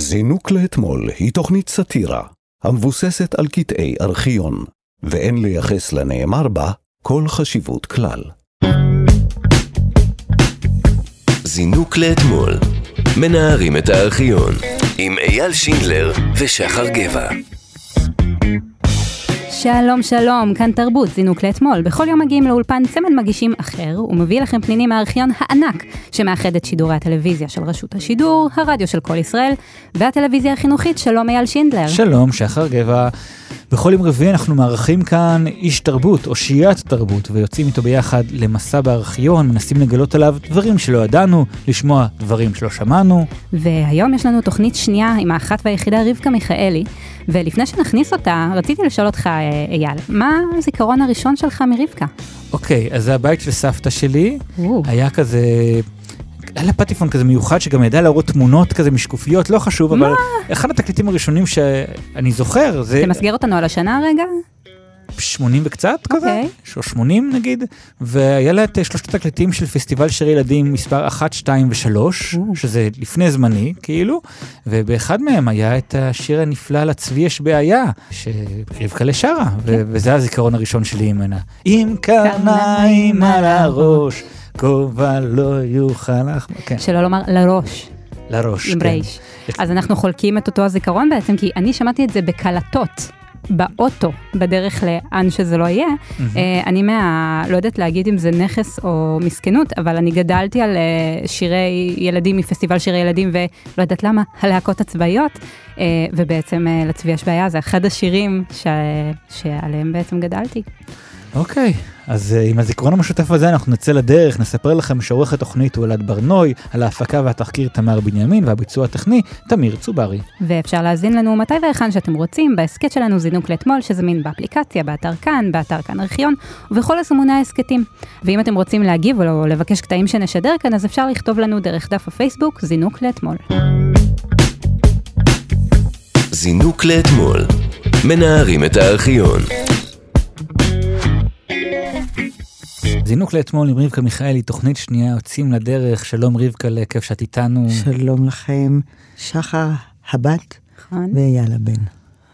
זינוק לאתמול היא תוכנית סתירה, המבוססת על קטעי ארכיון, ואין לייחס לנאמר בה כל חשיבות כלל. זינוק לאתמול, מנערים את הארכיון, עם אייל שינדלר ושחר גבע. שלום שלום, כאן תרבות, זינוק לאתמול. בכל יום מגיעים לאולפן צמד מגישים אחר, ומביא לכם פנינים מהארכיון הענק, שמאחד את שידורי הטלוויזיה של רשות השידור, הרדיו של כל ישראל, והטלוויזיה החינוכית. שלום אייל שינדלר. שלום, שחר גבע. בכל יום רביעי אנחנו מארחים כאן איש תרבות, או שיית תרבות, ויוצאים איתו ביחד למסע בארכיון, מנסים לגלות עליו דברים שלא ידענו, לשמוע דברים שלא שמענו. והיום יש לנו תוכנית שנייה עם האחת והיחידה רבקה מיכאלי, ולפני שנכניס אותה, רציתי לשאול אותך, אייל, מה הזיכרון הראשון שלך מרבקה? אוקיי, אז זה הבית של סבתא שלי, היה כזה... היה לה פטיפון כזה מיוחד, שגם ידע להראות תמונות כזה משקופיות, לא חשוב, אבל אחד התקליטים הראשונים שאני זוכר, זה... תמסגר אותנו על השנה רגע? 80 וקצת כזה, או 80 נגיד, והיה לה את שלושת התקליטים של פסטיבל שירי ילדים מספר 1, 2 ו3, שזה לפני זמני, כאילו, ובאחד מהם היה את השיר הנפלא לצבי יש בעיה, שרבקה לשרה, וזה הזיכרון הראשון שלי ממנה. עם קרניים על הראש, כובע לא יוכל לך, כן. שלא לומר לראש. לראש, כן. אז אנחנו חולקים את אותו הזיכרון בעצם, כי אני שמעתי את זה בקלטות, באוטו, בדרך לאן שזה לא יהיה. אני לא יודעת להגיד אם זה נכס או מסכנות, אבל אני גדלתי על שירי ילדים מפסטיבל שירי ילדים, ולא יודעת למה, הלהקות הצבאיות, ובעצם לצבי יש בעיה, זה אחד השירים שעליהם בעצם גדלתי. אוקיי, אז עם הזיכרון המשותף הזה אנחנו נצא לדרך, נספר לכם שעורך התוכנית הוא אלעד בר-נוי, על ההפקה והתחקיר תמר בנימין, והביצוע הטכני תמיר צוברי. ואפשר להזין לנו מתי והיכן שאתם רוצים, בהסקט שלנו זינוק לאתמול, שזמין באפליקציה, באתר כאן ארכיון, ובכל הסמוני ההסקטים. ואם אתם רוצים להגיב או לבקש קטעים שנשדר כאן, אז אפשר לכתוב לנו דרך דף הפייסבוק, זינוק לאתמול. זינוק לאתמול. מנערים את הארכיון. זינוק לאתמול עם רבקה מיכאלי, תוכנית שנייה, יוצאים לדרך. שלום רבקה, כיף שאת איתנו. שלום לכם, שחר הבת ואייל הבן.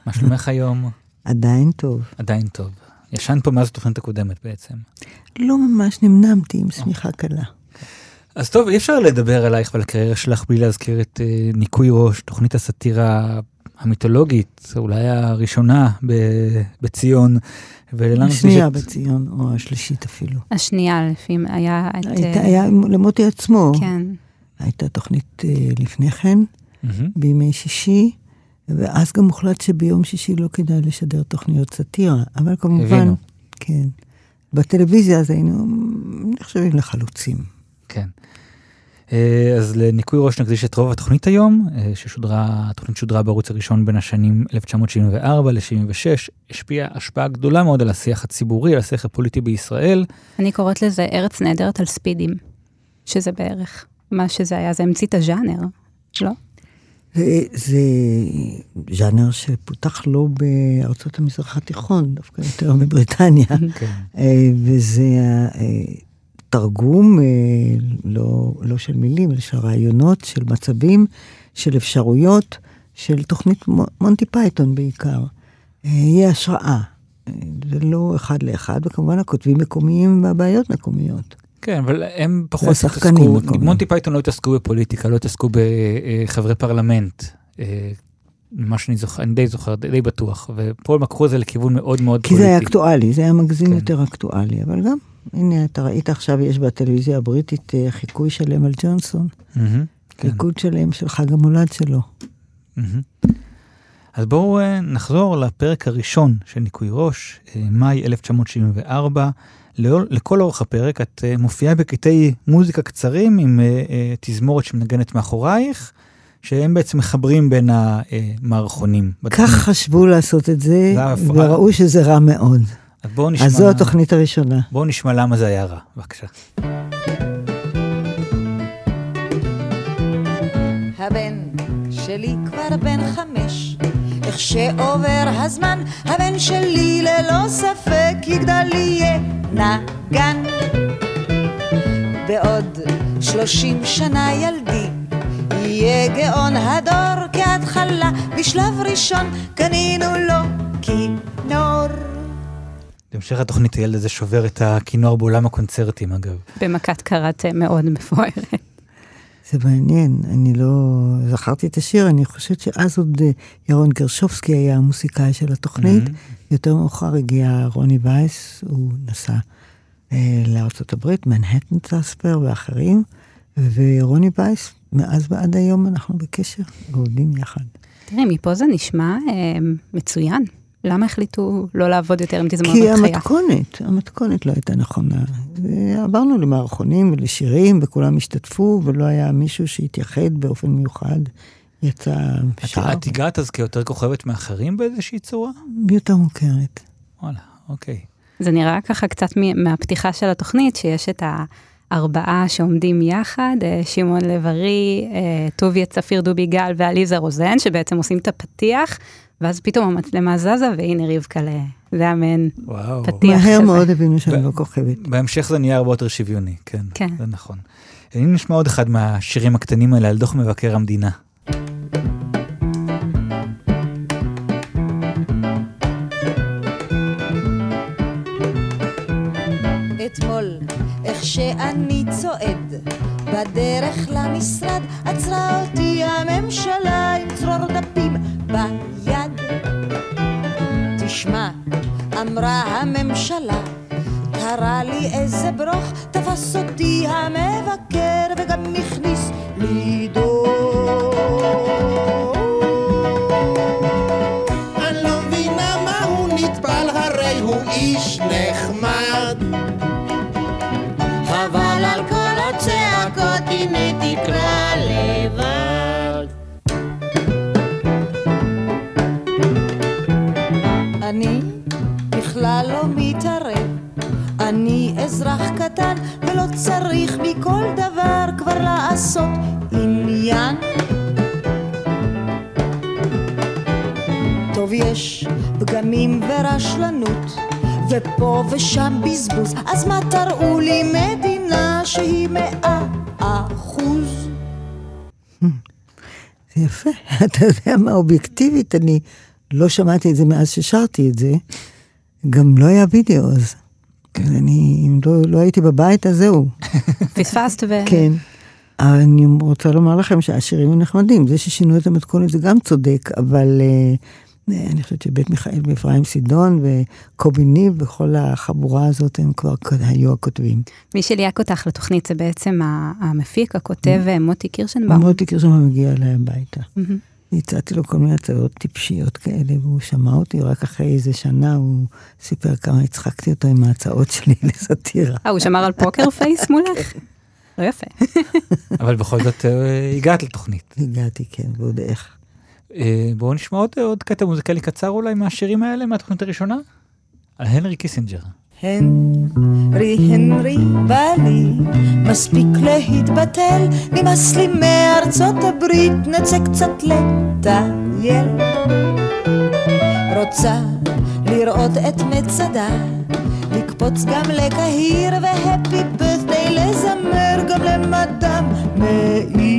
מה שלומך היום? עדיין טוב. עדיין טוב. ישן פה מאז התוכנית הקודמת בעצם. לא ממש, נמנמתי עם שמיכה קלה. אז טוב, אי אפשר לדבר עלייך ועל הקריירה שלך בלי להזכיר את ניקוי ראש, תוכנית הסאטירה המיתולוגית, אולי הראשונה בציון, השנייה בציון, או השלישית אפילו. השנייה, לפעמים היה... היה למותי עצמו. כן. הייתה תוכנית לפני כן, בימי שישי, ואז גם הוחלט שביום שישי לא כדאי לשדר תוכניות סאטירה, אבל כמובן, כן. בטלוויזיה אז היינו נחשבים לחלוצים. כן. אז לניקוי ראש נקדיש את רוב התוכנית היום, התוכנית שודרה בערוץ הראשון בין השנים 1974 ל-76, השפיעה השפעה גדולה מאוד על השיח הציבורי, על השיח הפוליטי בישראל. אני קוראת לזה ארץ נהדרת על ספידים, שזה בערך מה שזה היה, זה המצית הז'אנר, לא? זה ז'אנר שפותח לא בארצות המזרח התיכון, דווקא יותר מבריטניה, וזה... תרגום, לא של מילים, אלא של רעיונות, של מצבים, של אפשרויות, של תוכנית מונטי פייתון בעיקר. היא השראה. זה לא אחד לאחד, וכמובן הכותבים מקומיים והבעיות מקומיות. כן, אבל הם פחות התעסקו, מונטי פייתון לא התעסקו בפוליטיקה, לא התעסקו בחברי פרלמנט, מה שאני זוכר, אני די זוכר, די בטוח, ופה לקחו זה לכיוון מאוד מאוד פוליטי. כי זה היה אקטואלי, זה היה מגזין יותר אקטואלי, אבל גם... הנה, אתה ראית עכשיו, יש בטלוויזיה הבריטית חיקוי שלם על ג'ונסון. חיקוד שלם של חג המולד שלו. אז בואו נחזור לפרק הראשון של ניקוי ראש, מאי 1974. לכל אורך הפרק את מופיעה בקטעי מוזיקה קצרים עם תזמורת שמנגנת מאחורייך, שהם בעצם מחברים בין המערכונים. כך חשבו לעשות את זה, וראו שזה רע מאוד. אז זו התוכנית הראשונה. בואו נשמע למה זה היה רע, בבקשה. הבן שלי כבר בן 5, איך שעובר הזמן, הבן שלי ללא ספק יגדל יהיה נגן. בעוד 30 שנה ילדי, יהיה גאון הדור, כי עד משלב ראשון קנינו לו כינור. בהמשך התוכנית הילד הזה שובר את הכינור בעולם הקונצרטים, אגב. במכת קראטה מאוד מפוארת. זה מעניין, אני לא זכרתי את השיר, אני חושבת שאז עוד ירון גרשובסקי היה המוסיקאי של התוכנית, יותר מאוחר הגיע רוני בייס, הוא נסע לארצות הברית, מנהטן צ'ספר ואחרים, ורוני בייס, מאז ועד היום אנחנו בקשר, ועובדים יחד. תראה, מפה זה נשמע מצוין. למה החליטו לא לעבוד יותר עם תזמורת חיה? כי המתכונת לא הייתה נכונה. עברנו למערכונים ולשירים, וכולם השתתפו, ולא היה מישהו שהתייחד באופן מיוחד. יצא שער. את הגעת אז כיותר כוכבת מאחרים באיזושהי צורה? יותר מוכרת. וואלה, אוקיי. זה נראה ככה קצת מהפתיחה של התוכנית, שיש את ה4 שעומדים יחד, שמעון לב-ארי, טוביה צפיר, דובי גל ואליזה רוזן, שבעצם עושים את הפתיח, ואז פתאום המצלמה זזה, והנה רבקה לאמן פתיח. מהר מאוד הבינו שאני לא כוכבת. בהמשך זה נהיה הרבה יותר שוויוני, כן, זה נכון. אני נשמע עוד אחד מהשירים הקטנים האלה, על דוח מבקר המדינה. אתמול, איך שאני צועד, בדרך למשרד, עצרה אותי הממשלה עם צרור דפים ביד. תשמע, אמרה הממשלה, קרה לי איזה ברוך, תפס אותי המבקר וגם נכניס לי דור. אני לא מבינה מה הוא נטפל, הרי הוא איש נחמד. אבל על כל הצעקות הנה תקרא לבד. אני בכלל לא מתערב, אני אזרח קטן ולא צריך מכל דבר כבר לעשות עניין. טוב, יש פגמים ורשלנות ופה ושם בזבוז, אז מה תראו לי מדינה שהיא 100%? זה יפה, אתה יודע מה, אובייקטיבית, אני לא שמעתי את זה מאז ששרתי את זה, גם לא היה וידאו, אז אני, אם לא הייתי בבית, אז זהו. פספסת ו... כן, אבל אני רוצה לומר לכם שהשירים הם נחמדים, זה ששינו את המתכונת זה גם צודק, אבל... אני חושבת שבית מיכאל ואפרים סידון וקובי ניב וכל החבורה הזאת הם כבר היו הכותבים. מי שליהק אותך לתוכנית זה בעצם המפיק, הכותב מוטי קירשנבאום. מוטי קירשנבאום הגיע אליי הביתה. הצעתי לו כל מיני הצעות טיפשיות כאלה והוא שמע אותי, רק אחרי איזה שנה הוא סיפר כמה הצחקתי אותו עם ההצעות שלי לסתירה. הוא שמר על פוקר פייס מולך? לא יפה. אבל בכל זאת הגעת לתוכנית. הגעתי, כן, ועוד איך. בואו נשמע עוד קטע מוזיקלי קצר אולי מהשירים האלה, מהתוכנית הראשונה, על הנרי קיסינג'ר. הנרי, הנרי, בא לי, מספיק להתבטל, נמאס לי מארצות הברית, נצא קצת לטייל. רוצה לראות את מצדה, לקפוץ גם לקהיר, והפי בירת'דיי לזמר גם למדם מאיר.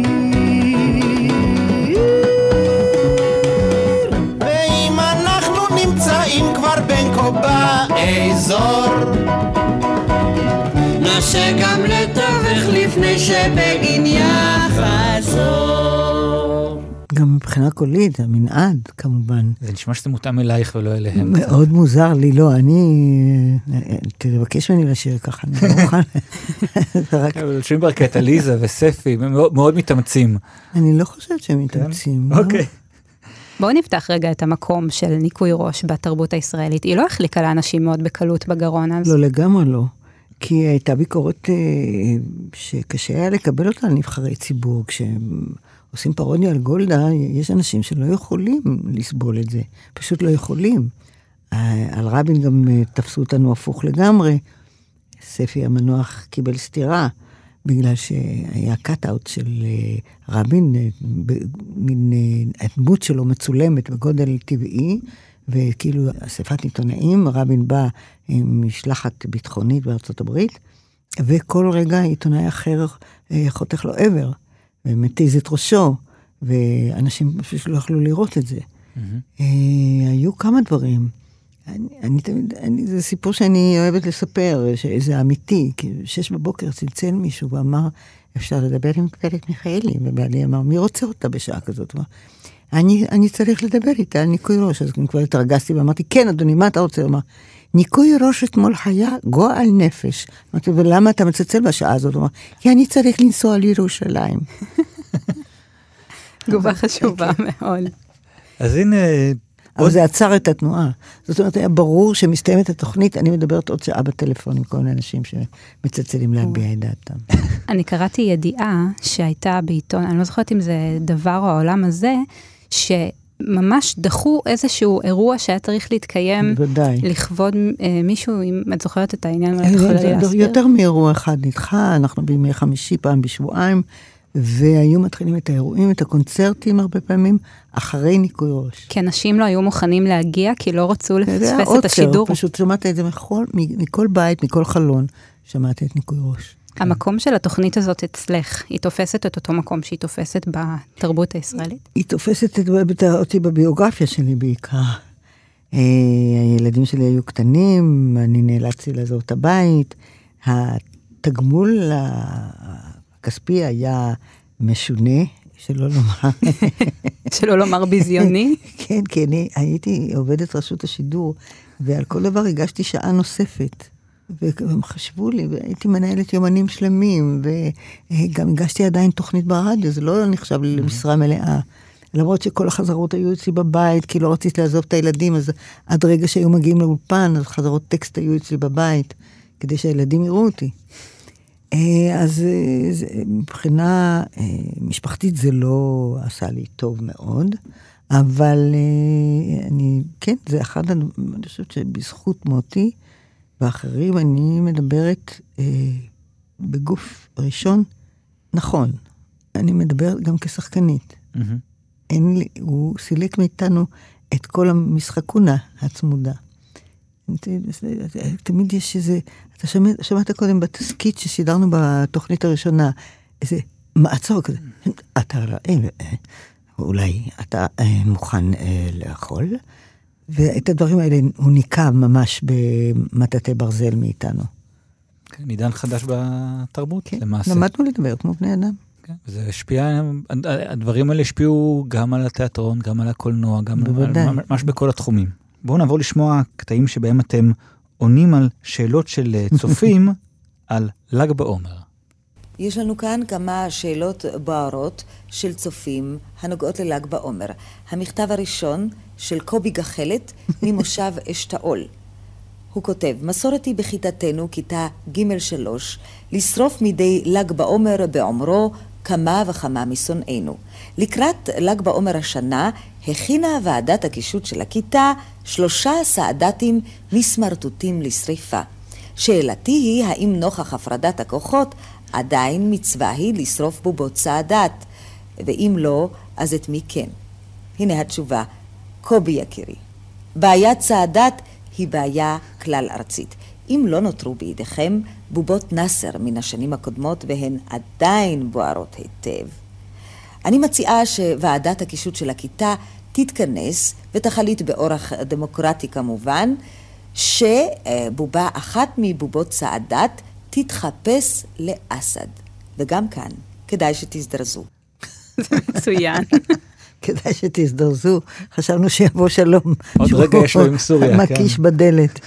אם כבר בין כה באזור נשא גם לתווך לפני שבגין יחזור. גם מבחינה קולית, המנעד כמובן. זה נשמע שזה מותאם אלייך ולא אליהם. מאוד מוזר לי, לא, אני... תבקש ממני לשיר ככה, אני לא מוכן. שומעים ברקת, אליזה וספי, הם מאוד מתאמצים. אני לא חושבת שהם מתאמצים. אוקיי. בואו נפתח רגע את המקום של ניקוי ראש בתרבות הישראלית. היא לא החליקה לאנשים מאוד בקלות בגרון אז. לא, לגמרי לא. כי הייתה ביקורת שקשה היה לקבל אותה על נבחרי ציבור. כשעושים פרודיה על גולדה, יש אנשים שלא יכולים לסבול את זה. פשוט לא יכולים. על רבין גם תפסו אותנו הפוך לגמרי. ספי המנוח קיבל סתירה. בגלל שהיה קאט-אוט של רבין, מין הדמות שלו מצולמת בגודל טבעי, וכאילו אספת עיתונאים, רבין בא עם משלחת ביטחונית בארצות הברית, וכל רגע עיתונאי אחר חותך לו עבר, ומתיז את ראשו, ואנשים פשוט לא יכלו לראות את זה. היו כמה דברים. זה סיפור שאני אוהבת לספר, שזה אמיתי, כי 6:00 צלצל מישהו ואמר, אפשר לדבר עם גברת מיכאלי, ובעלי אמר, מי רוצה אותה בשעה כזאת? אני צריך לדבר איתה על ניקוי ראש, אז כבר התרגשתי ואמרתי, כן אדוני, מה אתה רוצה? אמר, ניקוי ראש אתמול חיה גועל נפש. אמרתי, ולמה אתה מצלצל בשעה הזאת? אמר, כי אני צריך לנסוע לירושלים. תגובה חשובה מאוד. אז הנה... אבל זה עצר את התנועה. זאת אומרת, היה ברור שמסתיימת התוכנית, אני מדברת עוד שעה בטלפון עם כל מיני אנשים שמצלצלים להביע את דעתם. אני קראתי ידיעה שהייתה בעיתון, אני לא זוכרת אם זה דבר או העולם הזה, שממש דחו איזשהו אירוע שהיה צריך להתקיים, לכבוד מישהו, אם את זוכרת את העניין, אני יכולה להסביר. יותר מאירוע אחד נדחה, אנחנו בימי חמישי פעם בשבועיים, והיו מתחילים את האירועים, את הקונצרטים הרבה פעמים, אחרי ניקוי ראש. כי אנשים לא היו מוכנים להגיע, כי לא רצו לפספס את השידור. פשוט שמעת את זה מכל בית, מכל חלון, שמעת את ניקוי ראש. המקום של התוכנית הזאת אצלך, היא תופסת את אותו מקום שהיא תופסת בתרבות הישראלית? היא תופסת אותי בביוגרפיה שלי בעיקר. הילדים שלי היו קטנים, אני נאלצתי לעזוב את הבית, התגמול הכספי היה משונה, שלא לומר ביזיוני. כן, כי אני הייתי עובדת רשות השידור, ועל כל דבר הגשתי שעה נוספת, והם חשבו לי, והייתי מנהלת יומנים שלמים, וגם הגשתי עדיין תוכנית ברדיו, זה לא נחשב לי למשרה מלאה, למרות שכל החזרות היו אצלי בבית, כי לא רציתי לעזוב את הילדים, אז עד רגע שהיו מגיעים לאולפן, אז חזרות טקסט היו אצלי בבית, כדי שהילדים יראו אותי. אז מבחינה משפחתית זה לא עשה לי טוב מאוד, אבל אני, כן, זה אחד, אני חושבת שבזכות מותי ואחרים אני מדברת בגוף ראשון, נכון, אני מדברת גם כשחקנית. אין לי, הוא סילק מאיתנו את כל המשחקונה הצמודה. תמיד יש איזה, אתה שמעת קודם בתסקית ששידרנו בתוכנית הראשונה, איזה מעצור כזה, אתה אולי אתה מוכן לאכול, ואת הדברים האלה הוא ניקה ממש במטתי ברזל מאיתנו. עידן חדש בתרבות, למעשה. למדנו לדבר כמו בני אדם. זה השפיע, הדברים האלה השפיעו גם על התיאטרון, גם על הקולנוע, גם ממש בכל התחומים. בואו נעבור לשמוע קטעים שבהם אתם עונים על שאלות של צופים על ל"ג בעומר. יש לנו כאן כמה שאלות בוערות של צופים הנוגעות לל"ג בעומר. המכתב הראשון של קובי גחלת ממושב אשתאול. הוא כותב, מסורתי בכיתתנו, כיתה ג'3, לשרוף מדי ל"ג בעומר בעומרו כמה וכמה משונאינו. לקראת ל"ג בעומר השנה הכינה ועדת הקישוט של הכיתה 3 סעדתים מסמרטוטים לשריפה. שאלתי היא, האם נוכח הפרדת הכוחות עדיין מצווה היא לשרוף בובות סעדת? ואם לא, אז את מי כן? הנה התשובה, קובי יקירי. בעיית סעדת היא בעיה כלל ארצית. אם לא נותרו בידיכם בובות נאסר מן השנים הקודמות והן עדיין בוערות היטב. אני מציעה שוועדת הקישוט של הכיתה תתכנס ותחליט באורח דמוקרטי כמובן, שבובה אחת מבובות סעדת תתחפש לאסד. וגם כאן, כדאי שתזדרזו. זה מצוין. כדאי שתזדרזו, חשבנו שיבוא שלום. עוד רגע יש לו עם סוריה. מקיש בדלת.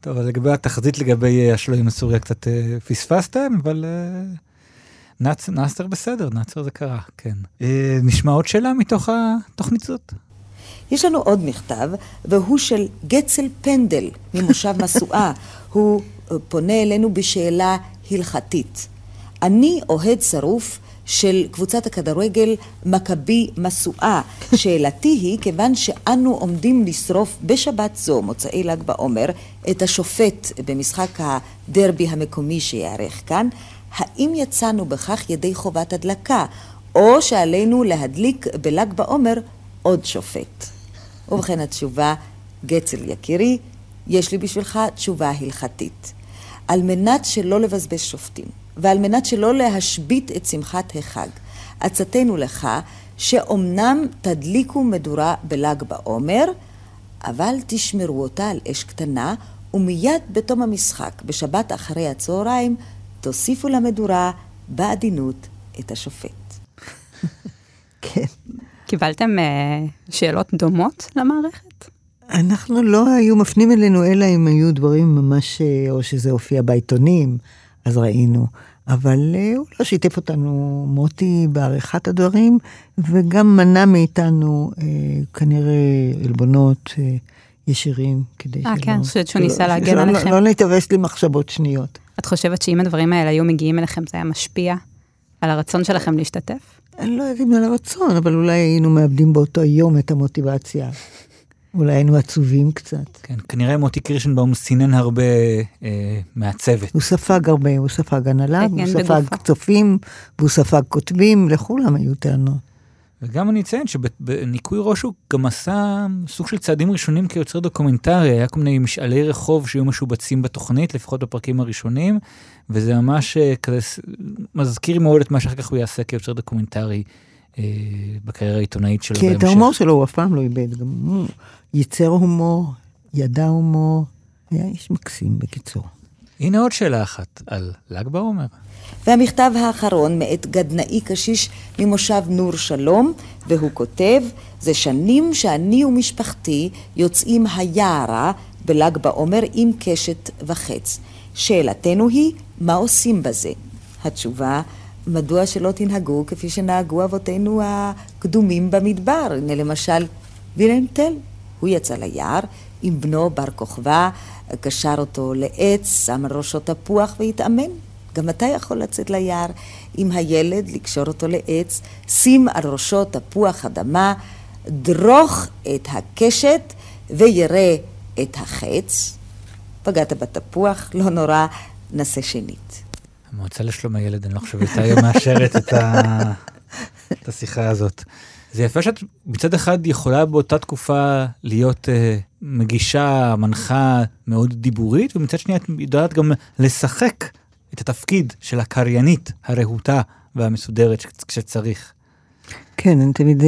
טוב, אז לגבי התחזית לגבי השלום עם סוריה קצת פספסתם, אבל... נאסר בסדר, נאסר זה קרה, כן. נשמע עוד שאלה מתוך התוכנית זאת. יש לנו עוד מכתב, והוא של גצל פנדל, ממושב מסועה. הוא פונה אלינו בשאלה הלכתית. אני אוהד שרוף של קבוצת הכדורגל מכבי מסועה. שאלתי היא, כיוון שאנו עומדים לשרוף בשבת זו, מוצאי ל"ג בעומר, את השופט במשחק הדרבי המקומי שיערך כאן, האם יצאנו בכך ידי חובת הדלקה, או שעלינו להדליק בל"ג בעומר עוד שופט? ובכן התשובה, גצל יקירי, יש לי בשבילך תשובה הלכתית. על מנת שלא לבזבז שופטים, ועל מנת שלא להשבית את שמחת החג, עצתנו לך שאומנם תדליקו מדורה בלג בעומר, אבל תשמרו אותה על אש קטנה, ומיד בתום המשחק, בשבת אחרי הצהריים, תוסיפו למדורה בעדינות את השופט. כן. קיבלתם שאלות דומות למערכת? אנחנו לא היו מפנים אלינו, אלא אם היו דברים ממש, או שזה הופיע בעיתונים, אז ראינו. אבל הוא לא שיתף אותנו מוטי בעריכת הדברים, וגם מנע מאיתנו כנראה אלבונות ישירים, כדי שלא... כן, שהוא ניסה להגן עליכם. לא להתאבס למחשבות שניות. את חושבת שאם הדברים האלה היו מגיעים אליכם, זה היה משפיע על הרצון שלכם להשתתף? אני לא יודעת אם על הרצון, אבל אולי היינו מאבדים באותו יום את המוטיבציה. אולי היינו עצובים קצת. כן, כנראה מוטי קירשנבאום סינן הרבה מהצוות. הוא ספג הרבה, הוא ספג הנהלה, הוא ספג צופים, והוא ספג כותבים, לכולם היו טענות. וגם אני אציין שבניקוי ראש הוא גם עשה סוג של צעדים ראשונים כיוצר דוקומנטרי, היה כל מיני משאלי רחוב שהיו משובצים בתוכנית, לפחות בפרקים הראשונים, וזה ממש כזה מזכיר מאוד את מה שאחר כך הוא יעשה כיוצר דוקומנטרי, בקריירה העיתונאית שלו. כי את ההומור שלו הוא אף פעם לא איבד, גם הוא ייצר הומור, ידע הומור, היה איש מקסים בקיצור. הנה עוד שאלה אחת על ל"ג בעומר. והמכתב האחרון מאת גדנאי קשיש ממושב נור שלום, והוא כותב, זה שנים שאני ומשפחתי יוצאים היערה בל"ג בעומר עם קשת וחץ. שאלתנו היא, מה עושים בזה? התשובה, מדוע שלא תנהגו כפי שנהגו אבותינו הקדומים במדבר. הנה למשל, וילהלם טל, הוא יצא ליער עם בנו בר כוכבא, קשר אותו לעץ, שם על ראשו תפוח והתאמן. גם אתה יכול לצאת ליער עם הילד, לקשור אותו לעץ, שים על ראשו תפוח אדמה, דרוך את הקשת וירא את החץ. פגעת בתפוח, לא נורא, נעשה שנית. המועצה לשלום הילד, אני לא חושבת, היום מאשרת את השיחה הזאת. זה יפה שאת מצד אחד יכולה באותה תקופה להיות מגישה, מנחה מאוד דיבורית, ומצד שנייה את יודעת גם לשחק את התפקיד של הקריינית הרהוטה והמסודרת כשצריך. כן, אני תמיד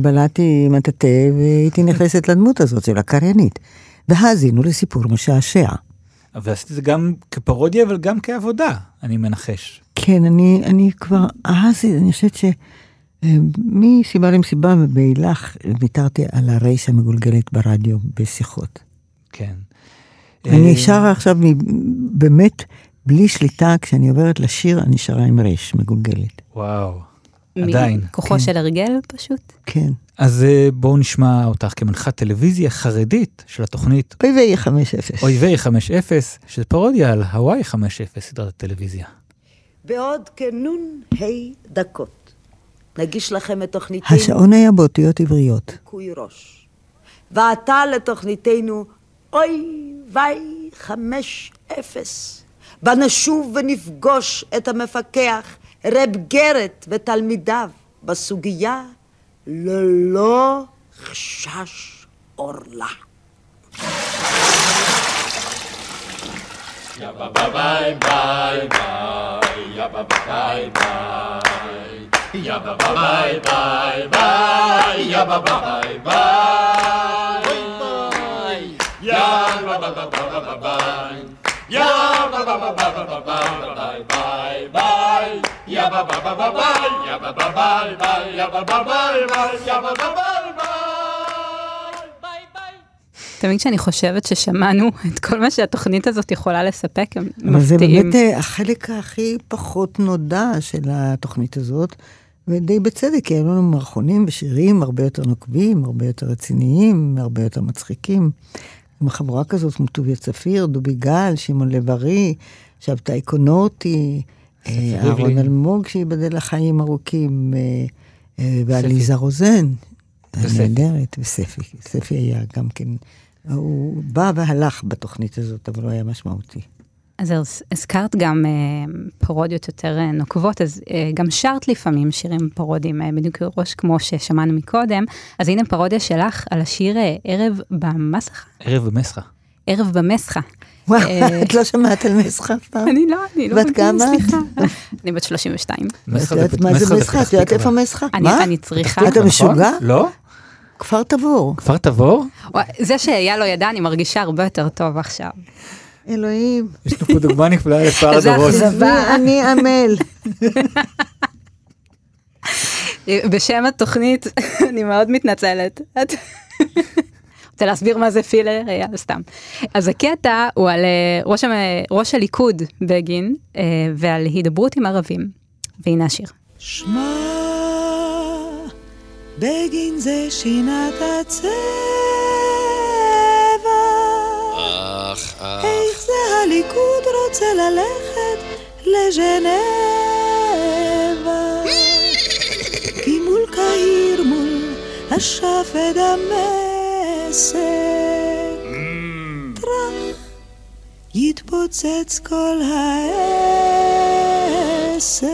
בלעתי עם התתה והייתי נכנסת לדמות הזאת של הקריינית, והאזינו לסיפור משעשע. ועשיתי זה גם כפרודיה, אבל גם כעבודה, אני מנחש. כן, אני כבר אהזתי, אני חושבת שמסיבה למסיבה ובהילך, ויתרתי על הרייש המגולגלת ברדיו בשיחות. כן. אני שרה עכשיו באמת בלי שליטה, כשאני עוברת לשיר, אני שרה עם רייש מגולגלת. וואו, עדיין. כוחו של הרגל פשוט. כן. אז בואו נשמע אותך כמנחת טלוויזיה חרדית של התוכנית אויבי 5-0. אויבי 5-0, שזה פרודיה על הוואי 5-0, סדרת הטלוויזיה. בעוד כנון היי דקות, נגיש לכם את תוכניתנו... השעון היה באותיות עבריות. קוי ראש. ועתה לתוכניתנו אויבי 5-0. בנשוב ונפגוש את המפקח, רב גרת ותלמידיו, בסוגיה... ללא חשש אורלה. יא בביי ביי ביי, יא בביי ביי, יא בביי ביי ביי, יא בביי ביי, יא בביי, יא בביי ביי ביי. Ya ba ba ba ba ba, ya ba ba ba ba, ya ba ba ba ba, ya ba ba ba ba. ביי ביי. תמיד כשאני חושבת ששמענו את כל מה שהתוכנית הזאת יכולה לספק, הם מפתיעים. אבל זה באמת החלק הכי פחות נודע של התוכנית הזאת, ודי בצדק, כי היו לנו מערכונים ושירים הרבה יותר נוקבים, הרבה יותר רציניים, הרבה יותר מצחיקים. עם החבורה כזאת, כמו טוביה צפיר, דובי גל, שמעון לוי, שבתאי קונורטי, ארון אלמוג שיבדל לחיים ארוכים, ואליזה רוזן, הנהדרת, וספי. ספי היה גם כן, הוא בא והלך בתוכנית הזאת, אבל הוא היה משמעותי. אז הזכרת גם פרודיות יותר נוקבות, אז גם שרת לפעמים שירים פרודים בדיוק ראש, כמו ששמענו מקודם, אז הנה פרודיה שלך על השיר ערב במסחה. ערב במסחה. וואו, את לא שמעת על מסחה פעם? אני לא, אני לא מגיעה, סליחה. אני בת 32. מה זה מסחה? את יודעת איפה מסחה? אני צריכה. אתה משוגע? לא. כפר תבור. כפר תבור? זה שאייל לא ידע, אני מרגישה הרבה יותר טוב עכשיו. אלוהים. יש לנו פה דוגמה נפלאה לפער הדורות. אני עמל. בשם התוכנית, אני מאוד מתנצלת. רוצה להסביר מה זה פילר? סתם. אז הקטע הוא על ראש הליכוד בגין, ועל הידברות עם ערבים. והנה השיר. שמע, בגין זה שינת הצבע. איך זה הליכוד רוצה ללכת לז'נבה? כי מול קהיר, מול השפד המסק, טרח, יתפוצץ כל העסק.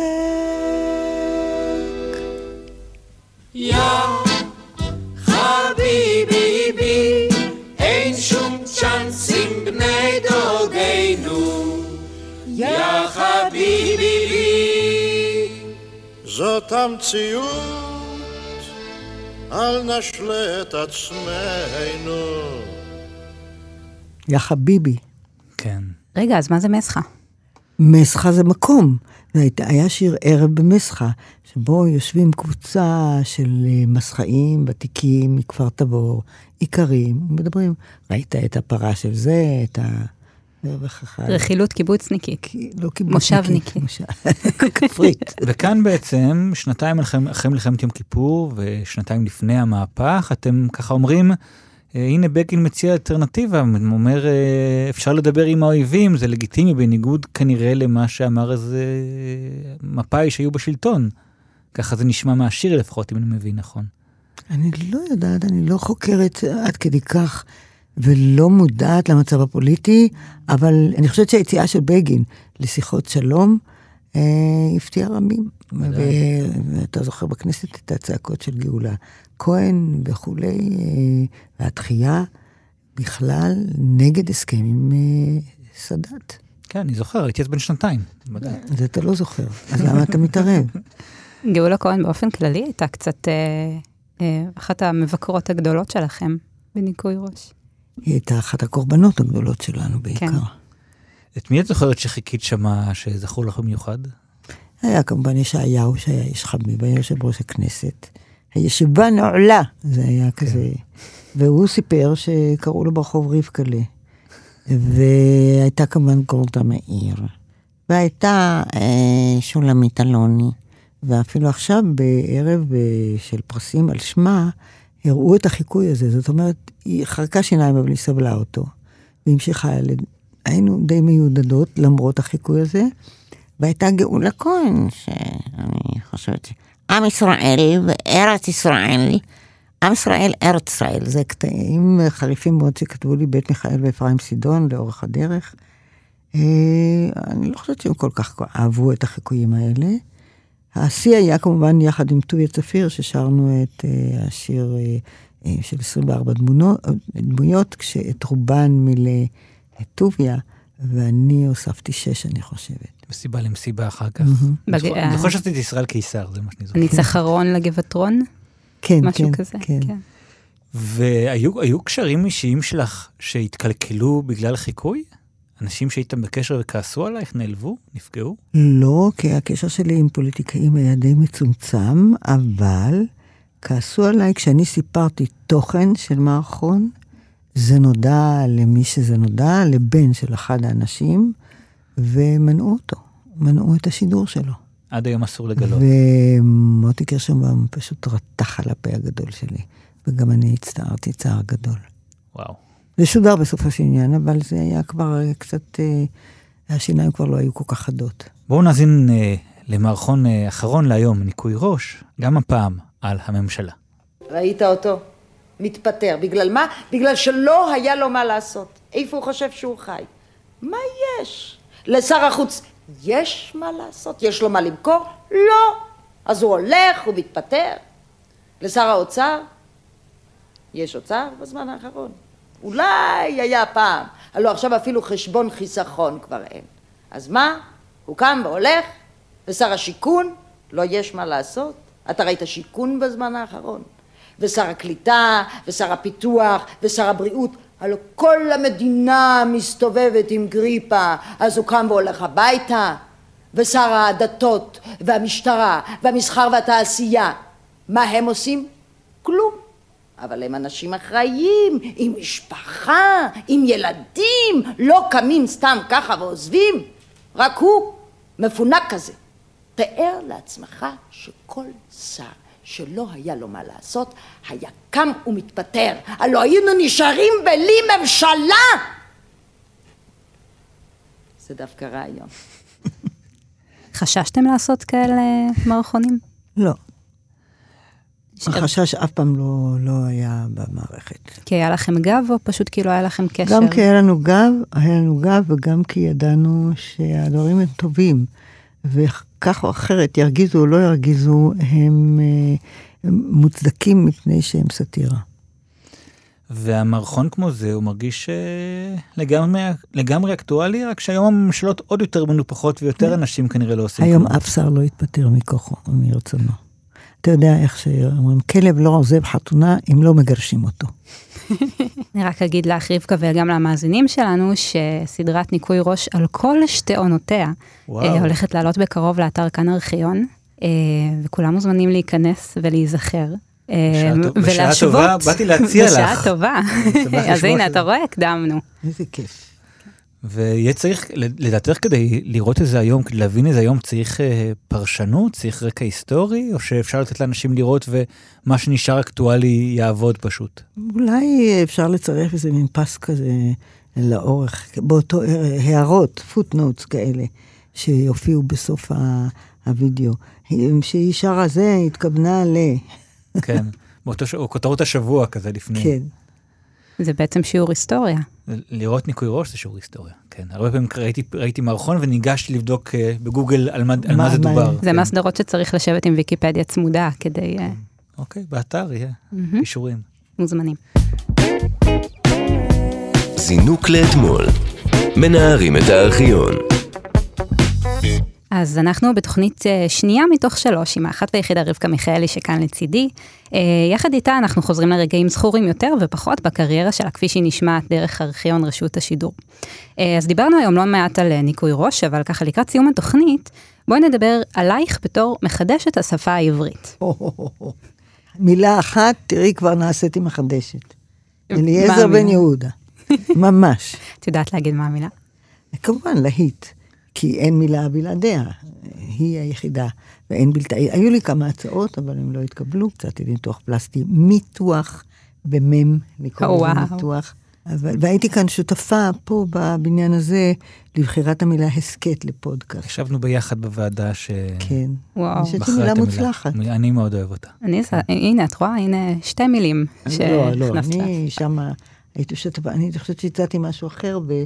יא חביבי בי, אין שום צ'אנס עם בני דוגנו, יא חביבי בי. זאת המציאות, אל נשלה את עצמנו. יא חביבי. כן. רגע, אז מה זה מסחה? מסחה זה מקום. היה שיר ערב במסחה, שבו יושבים קבוצה של מסחאים, ותיקים, מכפר תבור, עיקרים, מדברים, ראית את הפרה של זה, את ה... רכילות קיבוצניקית, מושבניקית. וכאן בעצם, שנתיים אחרי מלחמת יום כיפור, ושנתיים לפני המהפך, אתם ככה אומרים, הנה בגין מציע אלטרנטיבה, אומר, אפשר לדבר עם האויבים, זה לגיטימי, בניגוד כנראה למה שאמר איזה מפאי שהיו בשלטון. ככה זה נשמע מהשיר לפחות, אם אני מבין נכון. אני לא יודעת, אני לא חוקרת עד כדי כך, ולא מודעת למצב הפוליטי, אבל אני חושבת שהיציאה של בגין לשיחות שלום הפתיעה רבים. ואתה זוכר בכנסת את הצעקות של גאולה כהן וכולי, והתחייה בכלל נגד הסכם עם סאדאת. כן, אני זוכר, הייתי אז בן שנתיים. זה אתה לא זוכר, אז למה אתה מתערב? גאולה כהן באופן כללי הייתה קצת אחת המבקרות הגדולות שלכם בניקוי ראש. היא הייתה אחת הקורבנות הגדולות שלנו בעיקר. כן. את מי את זוכרת שחיכית שמה שזכור לך במיוחד? היה כמובן ישעיהו שהיה איש חביב, היה יושב ראש הכנסת. הישיבה נעולה, זה היה כן. כזה. והוא סיפר שקראו לו ברחוב רבקלה. והייתה כמובן גולדה מאיר. והייתה שולמית אלוני. ואפילו עכשיו בערב של פרסים על שמה, הראו את החיקוי הזה, זאת אומרת, היא חרקה שיניים, אבל היא סבלה אותו, והמשיכה, היינו די מיודדות, למרות החיקוי הזה, והייתה גאולה כהן, שאני חושבת, עם ישראל וארץ ישראל, עם ישראל, ארץ ישראל, זה קטעים חריפים מאוד שכתבו לי, בית מיכאל ואפריים סידון, לאורך הדרך, אני לא חושבת שהם כל כך אהבו את החיקויים האלה, העשי היה כמובן יחד עם טוביה צפיר, ששרנו את השיר של 24 דמויות, כשאת רובן מילא טוביה, ואני הוספתי 6, אני חושבת. מסיבה למסיבה אחר כך. אני חושבת את ישראל קיסר, זה מה שאני זוכרת. ניצחרון לגבעתרון? כן, כן. משהו כזה, כן. והיו קשרים אישיים שלך שהתקלקלו בגלל חיקוי? אנשים שהייתם בקשר וכעסו עלייך, נעלבו, נפגעו? לא, כי הקשר שלי עם פוליטיקאים היה די מצומצם, אבל כעסו עליי כשאני סיפרתי תוכן של מערכון, זה נודע למי שזה נודע, לבן של אחד האנשים, ומנעו אותו, מנעו את השידור שלו. עד היום אסור לגלות. ומוטי קירשנבאום פשוט רתח על הפה הגדול שלי, וגם אני הצטערתי צער גדול. וואו. זה שודר בסוף השניין, אבל זה היה כבר קצת, השיניים כבר לא היו כל כך חדות. בואו נאזין למערכון אחרון להיום, ניקוי ראש, גם הפעם על הממשלה. ראית אותו? מתפטר. בגלל מה? בגלל שלא היה לו מה לעשות. איפה הוא חושב שהוא חי? מה יש? לשר החוץ, יש מה לעשות? יש לו מה למכור? לא. אז הוא הולך, הוא מתפטר. לשר האוצר, יש אוצר בזמן האחרון. אולי היה פעם, הלוא עכשיו אפילו חשבון חיסכון כבר אין. אז מה? הוא קם והולך, ושר השיכון, לא יש מה לעשות. אתה ראית שיכון בזמן האחרון. ושר הקליטה, ושר הפיתוח, ושר הבריאות, הלוא כל המדינה מסתובבת עם גריפה, אז הוא קם והולך הביתה. ושר הדתות, והמשטרה, והמסחר והתעשייה, מה הם עושים? כלום. אבל הם אנשים אחראים, עם משפחה, עם ילדים, לא קמים סתם ככה ועוזבים. רק הוא מפונק כזה. תאר לעצמך שכל שר שלא היה לו מה לעשות, היה קם ומתפטר. הלא היינו נשארים בלי ממשלה. זה דווקא רעיון. חששתם לעשות כאלה מערכונים? לא. החשש אף פעם לא היה במערכת. כי היה לכם גב או פשוט כי לא היה לכם קשר? גם כי היה לנו גב וגם כי ידענו שהדברים הם טובים. וכך או אחרת, ירגיזו או לא ירגיזו, הם מוצדקים מפני שהם סתירה. והמערכון כמו זה, הוא מרגיש לגמרי אקטואלי, רק שהיום הממשלות עוד יותר מנופחות ויותר אנשים כנראה לא עושים. היום אף שר לא התפטר מכוחו, מרצונו. אתה יודע איך שאומרים, כלב לא עוזב חתונה אם לא מגרשים אותו. אני רק אגיד לך רבקה וגם למאזינים שלנו, שסדרת ניקוי ראש על כל שתי עונותיה, הולכת לעלות בקרוב לאתר כאן ארכיון, וכולם מוזמנים להיכנס ולהיזכר. בשעה טובה, באתי להציע לך. בשעה טובה. אז הנה, אתה רואה, הקדמנו. איזה כיף. ויהיה צריך, לדעתך כדי לראות את זה היום, כדי להבין את זה היום, צריך פרשנות, צריך רקע היסטורי, או שאפשר לתת לאנשים לראות ומה שנשאר אקטואלי יעבוד פשוט? אולי אפשר לצרף איזה מין פס כזה לאורך, באותו הערות, פוטנוטס כאלה, שיופיעו בסוף הווידאו. שהיא שרה זה, התכוונה ל... כן, או כותרות השבוע כזה לפני. כן. זה בעצם שיעור היסטוריה. לראות ניקוי ראש זה שיעור היסטוריה, כן. הרבה פעמים ראיתי מערכון וניגשתי לבדוק בגוגל על מה זה דובר. זה מהסדרות שצריך לשבת עם ויקיפדיה צמודה כדי... אוקיי, באתר יהיה אישורים. מוזמנים. זינוק לאתמול. מנערים את הארכיון. אז אנחנו בתוכנית שנייה מתוך שלוש, עם האחת והיחידה רבקה מיכאלי שכאן לצידי. יחד איתה אנחנו חוזרים לרגעים זכורים יותר ופחות בקריירה שלה, כפי שהיא נשמעת דרך ארכיון רשות השידור. אז דיברנו היום לא מעט על ניקוי ראש, אבל ככה לקראת סיום התוכנית, בואי נדבר עלייך בתור מחדשת השפה העברית. מילה אחת, תראי כבר נעשיתי מחדשת. אליעזר בן יהודה. ממש. את יודעת להגיד מה המילה? כמובן, להיט. כי אין מילה בלעדיה, היא היחידה, ואין בלתי, היו לי כמה הצעות, אבל הם לא התקבלו, קצתי ניתוח פלסטי, מיתוח במם, לקרוא לזה מיתוח, והייתי כאן שותפה פה בבניין הזה, לבחירת המילה הסקט לפודקאסט. ישבנו ביחד בוועדה ש... כן, אני חושבת מילה מוצלחת. אני מאוד אוהב אותה. הנה, את רואה, הנה שתי מילים שהכנפת. לא, אני שם, אני חושבת שהצעתי משהו אחר ב...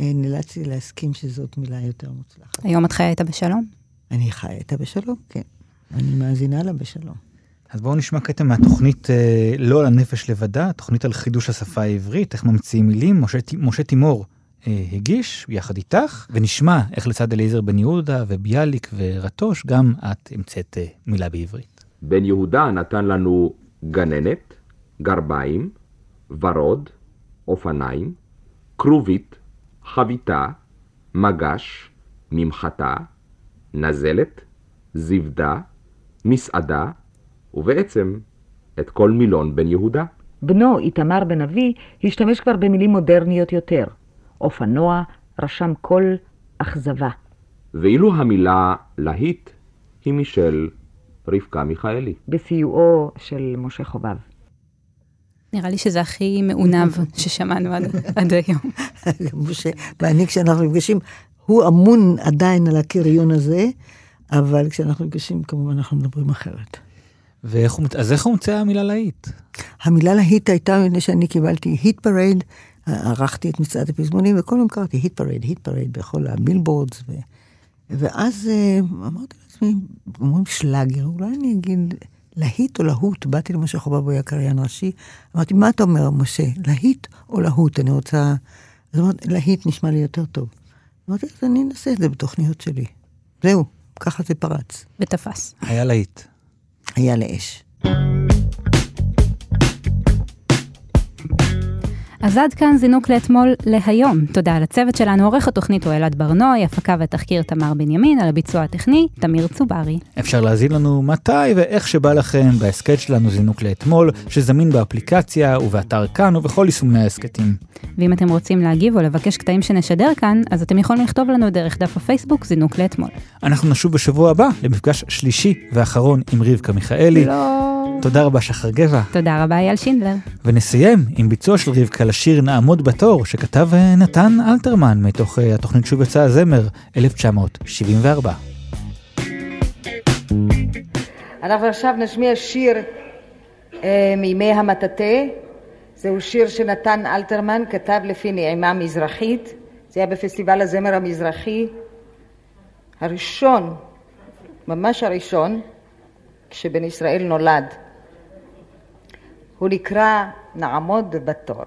נאלצתי להסכים שזאת מילה יותר מוצלחת. היום את חיה איתה בשלום? אני חיה איתה בשלום, כן. אני מאזינה לה בשלום. אז בואו נשמע קטע מהתוכנית לא על הנפש לבדה, תוכנית על חידוש השפה העברית, איך ממציאים מילים, משה תימור הגיש, יחד איתך, ונשמע איך לצד אליעזר בן יהודה וביאליק ורטוש, גם את המצאת מילה בעברית. בן יהודה נתן לנו גננת, גרביים, ורוד, אופניים, כרובית, חביתה, מגש, ממחתה, נזלת, זבדה, מסעדה, ובעצם את כל מילון בן יהודה. בנו, איתמר בן-אבי, השתמש כבר במילים מודרניות יותר. אופנוע, רשם קול, אכזבה. ואילו המילה להיט היא משל רבקה מיכאלי. בסיועו של משה חובב. נראה לי שזה הכי מעונב ששמענו עד היום. ואני כשאנחנו נפגשים, הוא אמון עדיין על הקריון הזה, אבל כשאנחנו נפגשים כמובן אנחנו מדברים אחרת. אז איך הומצאה המילה להיט? המילה להיט הייתה מפני שאני קיבלתי היט פרייד, ערכתי את מצעד הפזמונים, וכל יום קראתי היט פרייד בכל הבילבורדס, ואז אמרתי לעצמי, אומרים שלאגר, אולי אני אגיד... להיט או להוט, באתי למשה חובב, הוא היה קריין ראשי, אמרתי, מה אתה אומר, משה, להיט או להוט? אני רוצה, זאת אומרת, להיט נשמע לי יותר טוב. אמרתי, אני אנסה את זה בתוכניות שלי. זהו, ככה זה פרץ. ותפס. היה להיט. היה לאש. אז עד כאן זינוק לאתמול להיום. תודה על הצוות שלנו, עורך התוכנית הוא אלעד בר-נוי, הפקה ותחקיר תמר בנימין, על הביצוע הטכני תמיר צוברי. אפשר להזין לנו מתי ואיך שבא לכם בהסקט שלנו זינוק לאתמול, שזמין באפליקציה ובאתר כאן ובכל יישומי ההסקטים. ואם אתם רוצים להגיב או לבקש קטעים שנשדר כאן, אז אתם יכולים לכתוב לנו דרך דף הפייסבוק זינוק לאתמול. אנחנו נשוב בשבוע הבא למפגש שלישי ואחרון עם רבקה מיכאלי. תודה רבה שחר גבע. תודה רבה אייל שינדלר. ונסיים עם ביצוע של רבקה לשיר נעמוד בתור, שכתב נתן אלתרמן מתוך התוכנית שוב יצא הזמר 1974. אנחנו עכשיו נשמיע שיר מימי המטאטה. זהו שיר שנתן אלתרמן כתב לפי נעימה מזרחית. זה היה בפסטיבל הזמר המזרחי הראשון, ממש הראשון, כשבן ישראל נולד. הוא נקרא נעמוד בתור.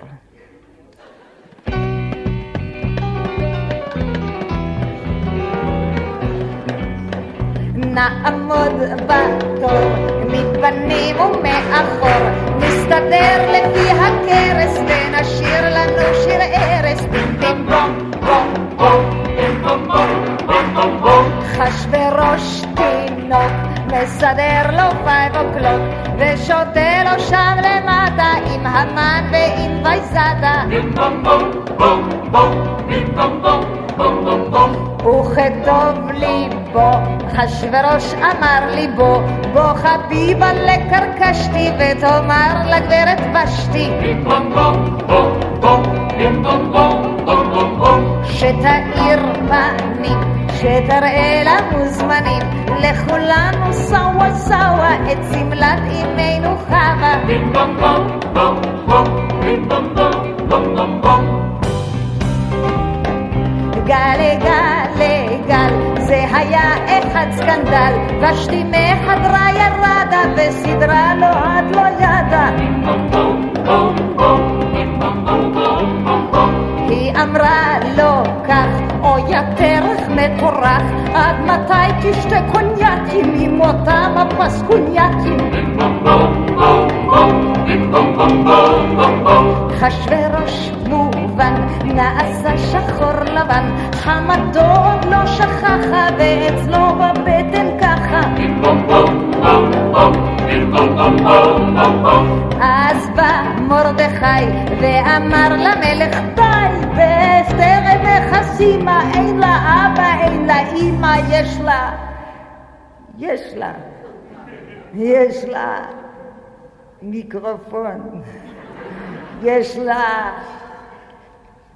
נעמוד בתור, מפנים ומאחור, נסתדר לפי הכרס, ונשאיר לנו שיר ערס. דים בום בום בום, דים בום בום בום בום בום, חשברוש תינוק, מסדר לו 5 o'clock, ושותה לו שם למטה עם המן ועם וייזאטה. בים בום בום בום בום, בים בום בום בום בום בום. וכטוב ליבו, חשברוש אמר ליבו, בוא חביבה לקרקשתי ותאמר לגברת ושתי. בים בום בום בום בום, בים בום בום בום בום. שתאיר פנים, שתראה לנו זמנים, לכולנו סווה סווה את סמלת אימנו חווה. בים בום בום בום בום, בים בום בום בום בום בום. גל גל גל, זה היה אחד סקנדל, ושתי מחדרה ירדה וסדרה לו עד לא ידה. בים בום בום בום בום, בים בום בום בום בום בום. היא אמרה לו כך, אוי התרך מטורח, עד מתי תשתה קוניאקים עם אותם הפסקוניאקים. בים בום בום בום בום, בים בום בום בום בום. חשברוש מובן, נעשה שחור לבן, חמתו עוד לא שכחה ואצלו בבטן ככה. בים בום בום בום בום, בים בום בום בום בום. אז בא מרדכי ואמר למלך די, בהסתר וחסימה, אין לה אבא, אין לה אמא, יש לה מיקרופון, יש לה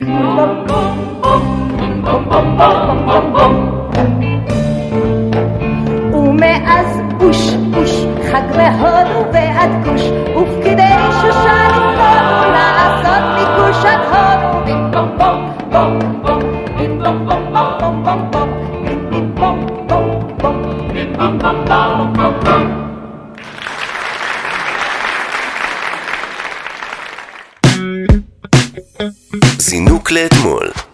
בום בום בום בום בום בום. ומאז בוש בוש חג מהודו ועד גוש, וכדי שושן יפתור לעשות מיקוש עד הודו. בים בום בום בום בום, בים בום בום בום בום בום, בים בום בום בום, בים בום בום בום בום. זינוק לאתמול.